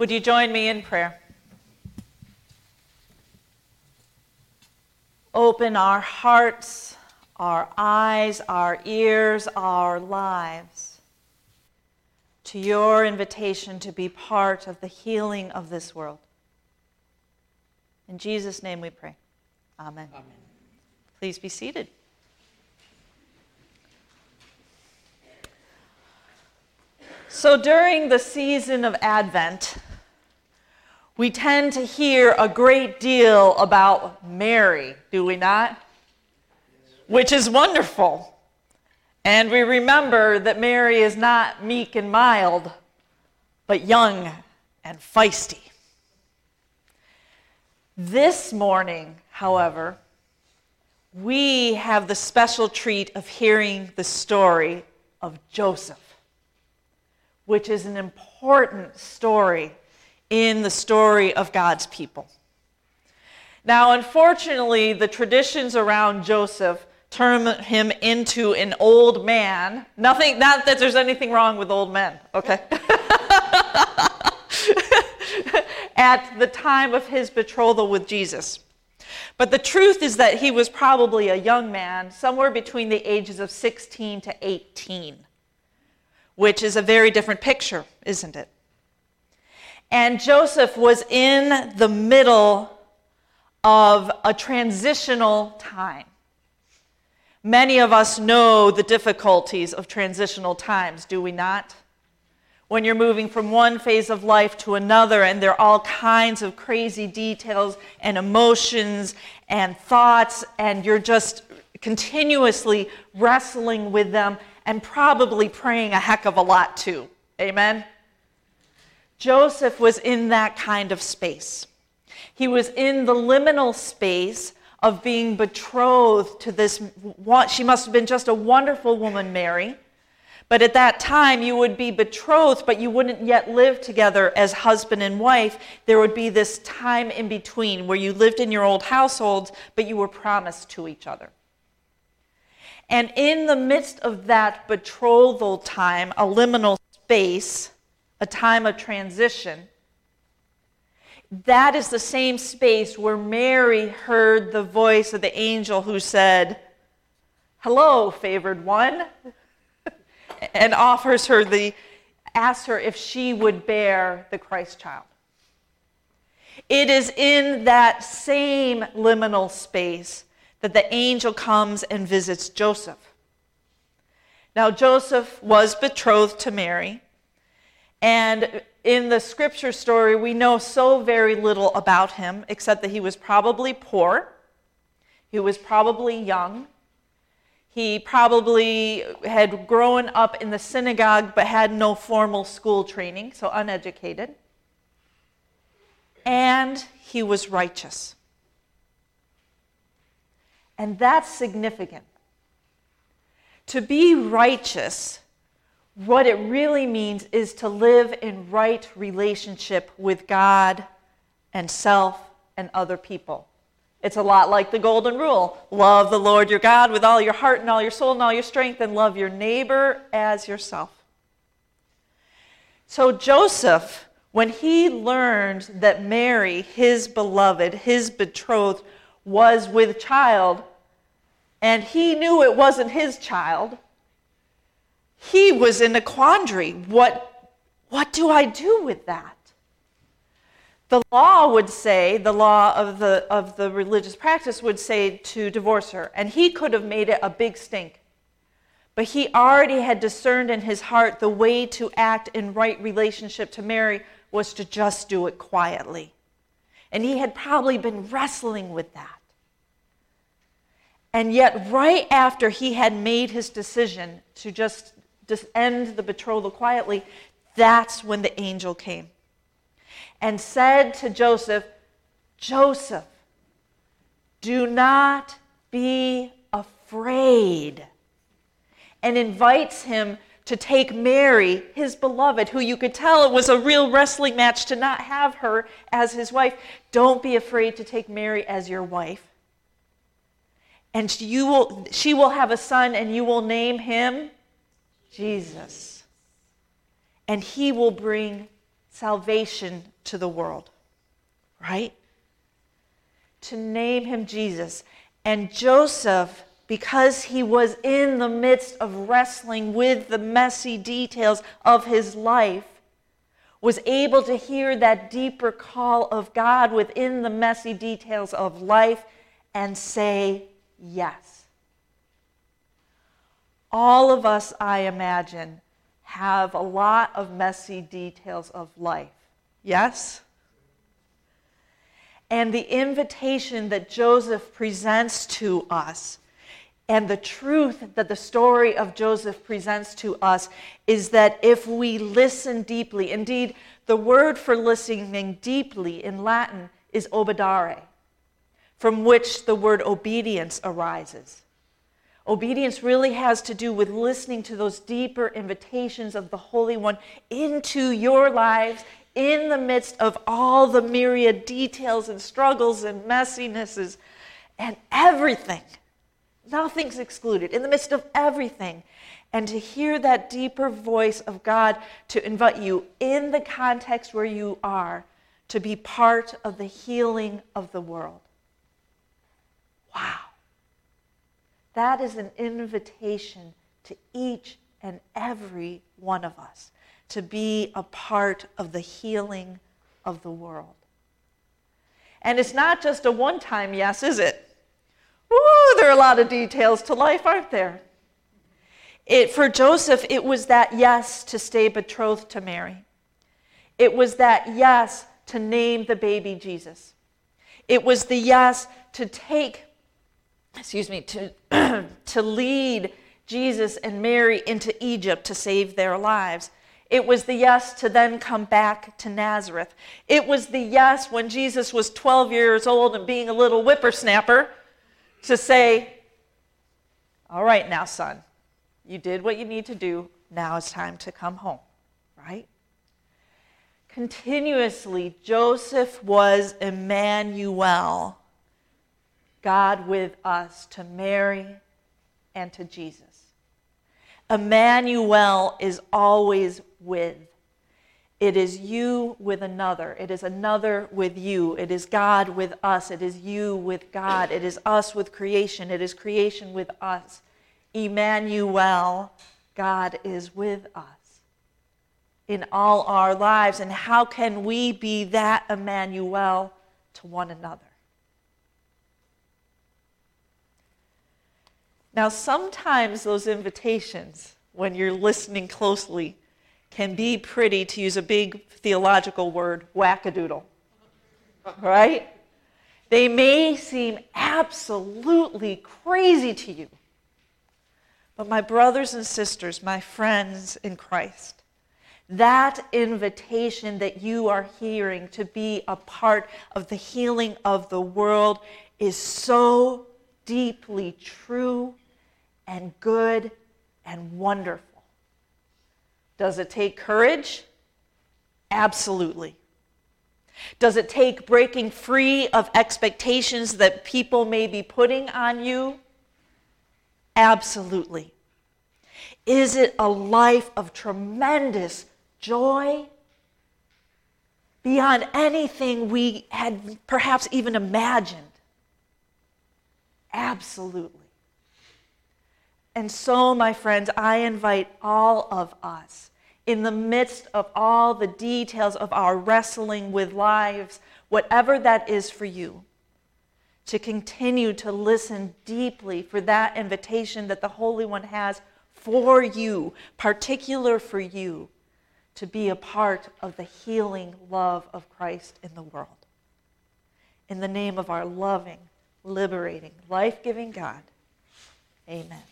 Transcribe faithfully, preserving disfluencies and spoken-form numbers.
Would you join me in prayer? Open our hearts, our eyes, our ears, our lives to your invitation to be part of the healing of this world. In Jesus' name we pray. Amen. Amen. Please be seated. So during the season of Advent, we tend to hear a great deal about Mary, do we not? Which is wonderful. And we remember that Mary is not meek and mild, but young and feisty. This morning, however, we have the special treat of hearing the story of Joseph, which is an important story in the story of God's people. Now, unfortunately, the traditions around Joseph turn him into an old man. Nothing, not that there's anything wrong with old men, okay? At the time of his betrothal with Jesus. But the truth is that he was probably a young man, somewhere between the ages of sixteen to eighteen. Which is a very different picture, isn't it? And Joseph was in the middle of a transitional time. Many of us know the difficulties of transitional times, do we not? When you're moving from one phase of life to another, and there are all kinds of crazy details and emotions and thoughts, and you're just continuously wrestling with them, and probably praying a heck of a lot too. Amen? Joseph was in that kind of space. He was in the liminal space of being betrothed to this, she must have been just a wonderful woman, Mary. But at that time, you would be betrothed, but you wouldn't yet live together as husband and wife. There would be this time in between where you lived in your old households, but you were promised to each other. And in the midst of that betrothal time, a liminal space, a time of transition, that is the same space where Mary heard the voice of the angel who said, "Hello, favored one," and offers her the, asks her if she would bear the Christ child. It is in that same liminal space that the angel comes and visits Joseph. Now, Joseph was betrothed to Mary, and in the scripture story, we know so very little about him, except that he was probably poor, he was probably young, he probably had grown up in the synagogue but had no formal school training, so uneducated, and he was righteous. And that's significant. To be righteous, what it really means is to live in right relationship with God and self and other people. It's a lot like the golden rule. Love the Lord your God with all your heart and all your soul and all your strength, and love your neighbor as yourself. So Joseph, when he learned that Mary, his beloved, his betrothed, was with child, and he knew it wasn't his child, he was in a quandary. What, what do I do with that? The law would say, the law of the, of the religious practice would say to divorce her, and he could have made it a big stink. But he already had discerned in his heart the way to act in right relationship to Mary was to just do it quietly. And he had probably been wrestling with that. And yet, right after he had made his decision to just end the betrothal quietly, that's when the angel came and said to Joseph, "Joseph, do not be afraid," and invites him to take Mary, his beloved, who you could tell it was a real wrestling match to not have her as his wife. Don't be afraid to take Mary as your wife. And you will, she will have a son, and you will name him Jesus. And he will bring salvation to the world, right? To name him Jesus. And Joseph, because he was in the midst of wrestling with the messy details of his life, was able to hear that deeper call of God within the messy details of life and say yes. All of us, I imagine, have a lot of messy details of life. Yes? And the invitation that Joseph presents to us, and the truth that the story of Joseph presents to us, is that if we listen deeply, indeed, the word for listening deeply in Latin is obedire, from which the word obedience arises. Obedience really has to do with listening to those deeper invitations of the Holy One into your lives in the midst of all the myriad details and struggles and messinesses and everything. Nothing's excluded, in the midst of everything. And to hear that deeper voice of God to invite you in the context where you are to be part of the healing of the world. Wow. That is an invitation to each and every one of us to be a part of the healing of the world. And it's not just a one-time yes, is it? Woo, there are a lot of details to life, aren't there? It, for Joseph, it was that yes to stay betrothed to Mary. It was that yes to name the baby Jesus. It was the yes to take, excuse me, to, to lead Jesus and Mary into Egypt to save their lives. It was the yes to then come back to Nazareth. It was the yes when Jesus was twelve years old and being a little whippersnapper, to say, all right now, son, you did what you need to do. Now it's time to come home, right? Continuously, Joseph was Emmanuel, God with us, to Mary and to Jesus. Emmanuel is always with. It is you with another. It is another with you. It is God with us. It is you with God. It is us with creation. It is creation with us. Emmanuel, God is with us in all our lives. And how can we be that Emmanuel to one another? Now, sometimes those invitations, when you're listening closely, can be pretty, to use a big theological word, whack-a-doodle, right? They may seem absolutely crazy to you. But my brothers and sisters, my friends in Christ, that invitation that you are hearing to be a part of the healing of the world is so deeply true and good and wonderful. Does it take courage? Absolutely. Does it take breaking free of expectations that people may be putting on you? Absolutely. Is it a life of tremendous joy beyond anything we had perhaps even imagined? Absolutely. And so, my friends, I invite all of us, in the midst of all the details of our wrestling with lives, whatever that is for you, to continue to listen deeply for that invitation that the Holy One has for you, particular for you, to be a part of the healing love of Christ in the world. In the name of our loving, liberating, life-giving God, amen.